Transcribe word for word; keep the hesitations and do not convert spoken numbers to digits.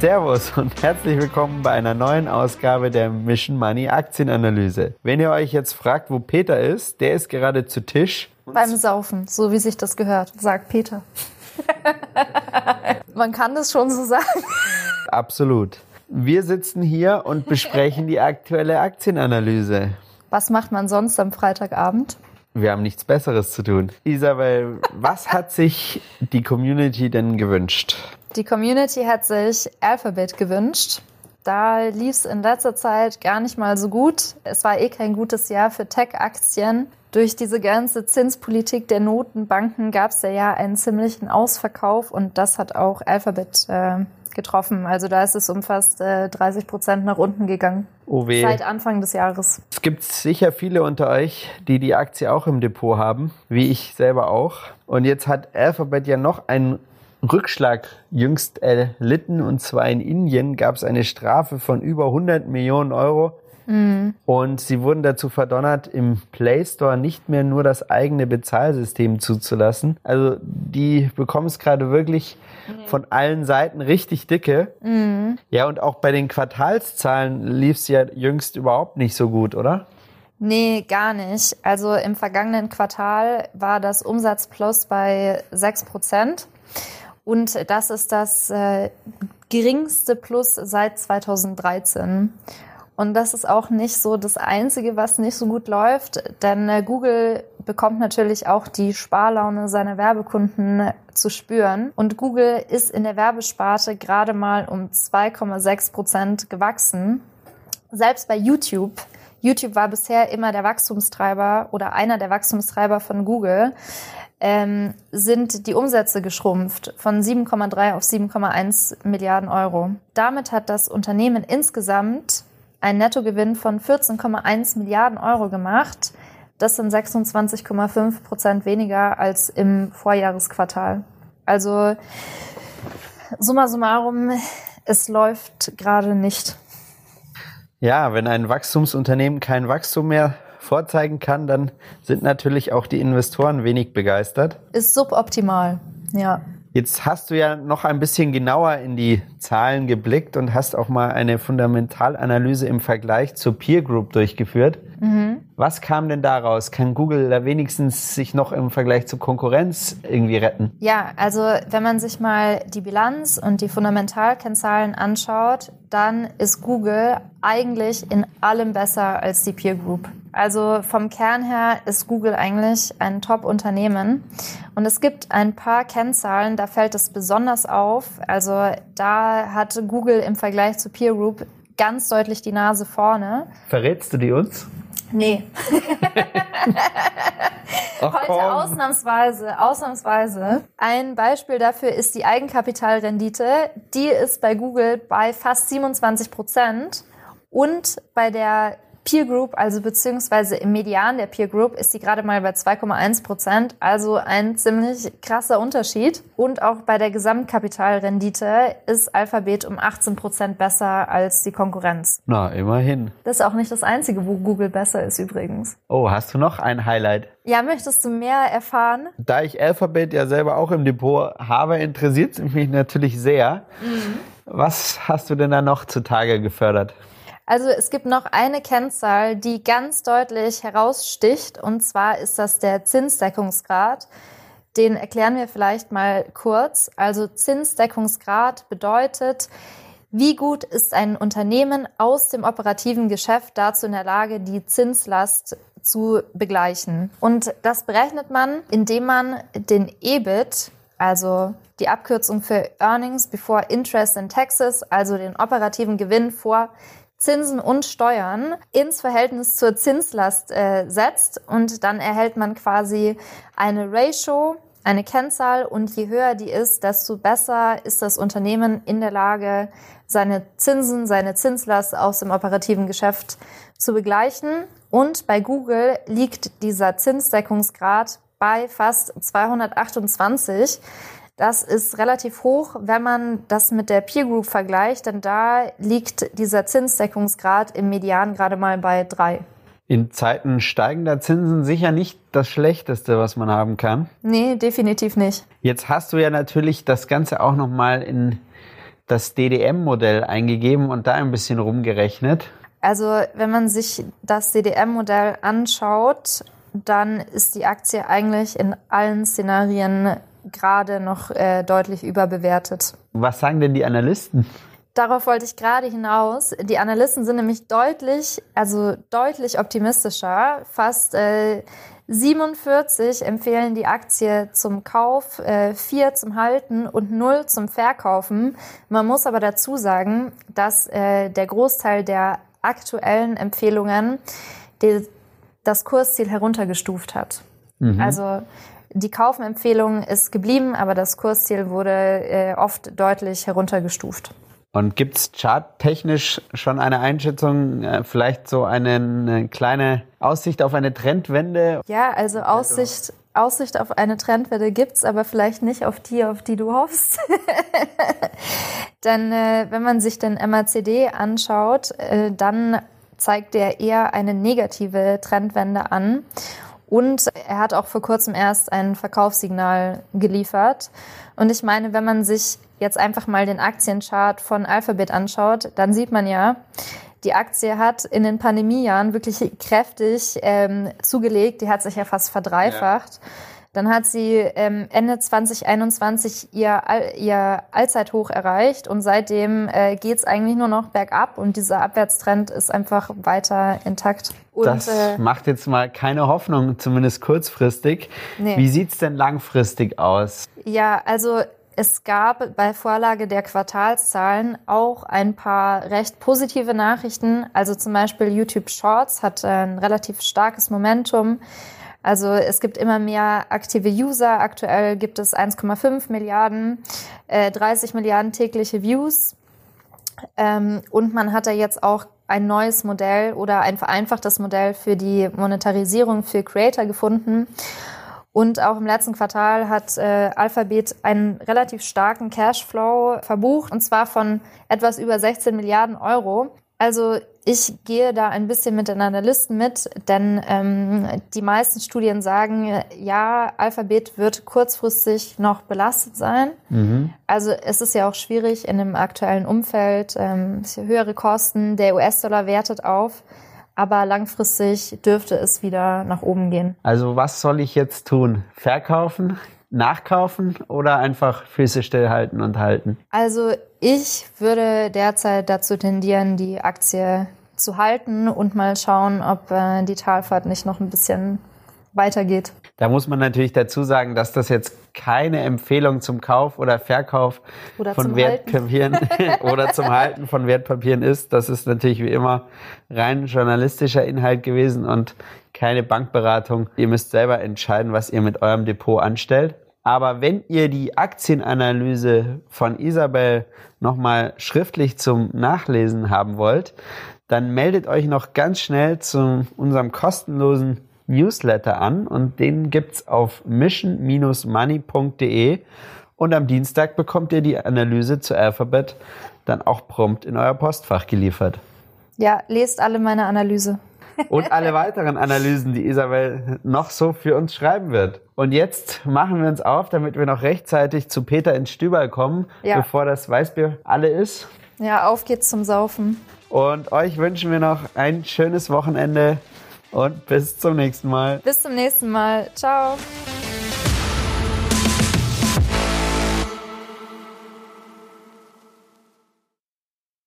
Servus und herzlich willkommen bei einer neuen Ausgabe der Mission Money Aktienanalyse. Wenn ihr euch jetzt fragt, wo Peter ist, der ist gerade zu Tisch. Beim Saufen, so wie sich das gehört, sagt Peter. Man kann das schon so sagen. Absolut. Wir sitzen hier und besprechen die aktuelle Aktienanalyse. Was macht man sonst am Freitagabend? Wir haben nichts Besseres zu tun. Isabel, was hat sich die Community denn gewünscht? Die Community hat sich Alphabet gewünscht. Da lief es in letzter Zeit gar nicht mal so gut. Es war eh kein gutes Jahr für Tech-Aktien. Durch diese ganze Zinspolitik der Notenbanken gab es ja, ja einen ziemlichen Ausverkauf und das hat auch Alphabet äh, getroffen. Also da ist es um fast äh, dreißig Prozent nach unten gegangen. Oh weh. Seit Anfang des Jahres. Es gibt sicher viele unter euch, die die Aktie auch im Depot haben, wie ich selber auch. Und jetzt hat Alphabet ja noch einen Rückschlag jüngst erlitten, und zwar in Indien gab es eine Strafe von über hundert Millionen Euro. Mm. Und sie wurden dazu verdonnert, im Play Store nicht mehr nur das eigene Bezahlsystem zuzulassen. Also die bekommen es gerade wirklich mm. von allen Seiten richtig dicke. Mm. Ja, und auch bei den Quartalszahlen lief es ja jüngst überhaupt nicht so gut, oder? Nee, gar nicht. Also im vergangenen Quartal war das Umsatzplus bei sechs Prozent. Und das ist das äh, geringste Plus seit zweitausenddreizehn. Und das ist auch nicht so das Einzige, was nicht so gut läuft, denn äh, Google bekommt natürlich auch die Sparlaune seiner Werbekunden zu spüren. Und Google ist in der Werbesparte gerade mal um zwei Komma sechs Prozent gewachsen. Selbst bei YouTube. YouTube war bisher immer der Wachstumstreiber oder einer der Wachstumstreiber von Google. Ähm, sind die Umsätze geschrumpft von sieben Komma drei auf sieben Komma eins Milliarden Euro. Damit hat das Unternehmen insgesamt einen Nettogewinn von vierzehn Komma eins Milliarden Euro gemacht. Das sind sechsundzwanzig Komma fünf Prozent weniger als im Vorjahresquartal. Also summa summarum, es läuft gerade nicht. Ja, wenn ein Wachstumsunternehmen kein Wachstum mehr vorzeigen kann, dann sind natürlich auch die Investoren wenig begeistert. Ist suboptimal, ja. Jetzt hast du ja noch ein bisschen genauer in die Zahlen geblickt und hast auch mal eine Fundamentalanalyse im Vergleich zur Peer Group durchgeführt. Mhm. Was kam denn daraus? Kann Google da wenigstens sich noch im Vergleich zur Konkurrenz irgendwie retten? Ja, also wenn man sich mal die Bilanz und die Fundamentalkennzahlen anschaut, dann ist Google eigentlich in allem besser als die Peer Group. Also vom Kern her ist Google eigentlich ein Top-Unternehmen. Und es gibt ein paar Kennzahlen, da fällt es besonders auf. Also da hatte Google im Vergleich zu Peer Group ganz deutlich die Nase vorne. Verrätst du die uns? Nee. Heute ausnahmsweise, ausnahmsweise. Ein Beispiel dafür ist die Eigenkapitalrendite. Die ist bei Google bei fast siebenundzwanzig Prozent. Und bei der Peer Group, also beziehungsweise im Median der Peer Group, ist die gerade mal bei zwei Komma eins Prozent, also ein ziemlich krasser Unterschied. Und auch bei der Gesamtkapitalrendite ist Alphabet um achtzehn Prozent besser als die Konkurrenz. Na, immerhin. Das ist auch nicht das Einzige, wo Google besser ist übrigens. Oh, hast du noch ein Highlight? Ja, möchtest du mehr erfahren? Da ich Alphabet ja selber auch im Depot habe, interessiert es mich natürlich sehr. Mhm. Was hast du denn da noch zutage gefördert? Also es gibt noch eine Kennzahl, die ganz deutlich heraussticht, und zwar ist das der Zinsdeckungsgrad. Den erklären wir vielleicht mal kurz. Also Zinsdeckungsgrad bedeutet, wie gut ist ein Unternehmen aus dem operativen Geschäft dazu in der Lage, die Zinslast zu begleichen. Und das berechnet man, indem man den E B I T, also die Abkürzung für Earnings Before Interest and Taxes, also den operativen Gewinn vor Zinsen und Steuern, ins Verhältnis zur Zinslast äh, setzt, und dann erhält man quasi eine Ratio, eine Kennzahl, und je höher die ist, desto besser ist das Unternehmen in der Lage, seine Zinsen, seine Zinslast aus dem operativen Geschäft zu begleichen. Und bei Google liegt dieser Zinsdeckungsgrad bei fast zweihundertachtundzwanzig. Das ist relativ hoch, wenn man das mit der Peer Group vergleicht, denn da liegt dieser Zinsdeckungsgrad im Median gerade mal bei drei. In Zeiten steigender Zinsen sicher nicht das Schlechteste, was man haben kann. Nee, definitiv nicht. Jetzt hast du ja natürlich das Ganze auch nochmal in das D D M-Modell eingegeben und da ein bisschen rumgerechnet. Also wenn man sich das D D M-Modell anschaut, dann ist die Aktie eigentlich in allen Szenarien gerade noch äh, deutlich überbewertet. Was sagen denn die Analysten? Darauf wollte ich gerade hinaus. Die Analysten sind nämlich deutlich, also deutlich optimistischer. Fast äh, siebenundvierzig empfehlen die Aktie zum Kauf, äh, vier zum Halten und null zum Verkaufen. Man muss aber dazu sagen, dass äh, der Großteil der aktuellen Empfehlungen die, das Kursziel heruntergestuft hat. Mhm. Also die Kaufempfehlung ist geblieben, aber das Kursziel wurde äh, oft deutlich heruntergestuft. Und gibt es charttechnisch schon eine Einschätzung, äh, vielleicht so einen, eine kleine Aussicht auf eine Trendwende? Ja, also Aussicht, Aussicht auf eine Trendwende gibt es, aber vielleicht nicht auf die, auf die du hoffst. Denn äh, wenn man sich den M A C D anschaut, äh, dann zeigt er eher eine negative Trendwende an. Und er hat auch vor kurzem erst ein Verkaufssignal geliefert. Und ich meine, wenn man sich jetzt einfach mal den Aktienchart von Alphabet anschaut, dann sieht man ja, die Aktie hat in den Pandemiejahren wirklich kräftig ähm, zugelegt. Die hat sich ja fast verdreifacht. Ja. Dann hat sie ähm, Ende zwanzig einundzwanzig ihr, All- ihr Allzeithoch erreicht und seitdem äh, geht es eigentlich nur noch bergab und dieser Abwärtstrend ist einfach weiter intakt. Und, das äh, macht jetzt mal keine Hoffnung, zumindest kurzfristig. Nee. Wie sieht es denn langfristig aus? Ja, also es gab bei Vorlage der Quartalszahlen auch ein paar recht positive Nachrichten. Also zum Beispiel YouTube Shorts hat ein relativ starkes Momentum. Also es gibt immer mehr aktive User. Aktuell gibt es eins Komma fünf Milliarden, äh, dreißig Milliarden tägliche Views. Ähm, und man hat da jetzt auch ein neues Modell oder ein vereinfachtes Modell für die Monetarisierung für Creator gefunden. Und auch im letzten Quartal hat äh, Alphabet einen relativ starken Cashflow verbucht, und zwar von etwas über sechzehn Milliarden Euro. Also ich gehe da ein bisschen mit den Analysten mit, denn ähm, die meisten Studien sagen, ja, Alphabet wird kurzfristig noch belastet sein. Mhm. Also es ist ja auch schwierig in dem aktuellen Umfeld, ähm, höhere Kosten, der U S-Dollar wertet auf, aber langfristig dürfte es wieder nach oben gehen. Also was soll ich jetzt tun? Verkaufen? Nachkaufen oder einfach Füße stillhalten und halten? Also ich würde derzeit dazu tendieren, die Aktie zu halten und mal schauen, ob äh, die Talfahrt nicht noch ein bisschen weitergeht. Da muss man natürlich dazu sagen, dass das jetzt keine Empfehlung zum Kauf oder Verkauf oder von Wertpapieren oder zum Halten von Wertpapieren ist. Das ist natürlich wie immer rein journalistischer Inhalt gewesen und keine Bankberatung. Ihr müsst selber entscheiden, was ihr mit eurem Depot anstellt. Aber wenn ihr die Aktienanalyse von Isabel nochmal schriftlich zum Nachlesen haben wollt, dann meldet euch noch ganz schnell zu unserem kostenlosen Newsletter an und den gibt's auf mission dash money punkt de und am Dienstag bekommt ihr die Analyse zu Alphabet dann auch prompt in euer Postfach geliefert. Ja, lest alle meine Analyse. Und alle weiteren Analysen, die Isabel noch so für uns schreiben wird. Und jetzt machen wir uns auf, damit wir noch rechtzeitig zu Peter ins Stüberl kommen, ja. Bevor das Weißbier alle ist. Ja, auf geht's zum Saufen. Und euch wünschen wir noch ein schönes Wochenende. Und bis zum nächsten Mal. Bis zum nächsten Mal. Ciao.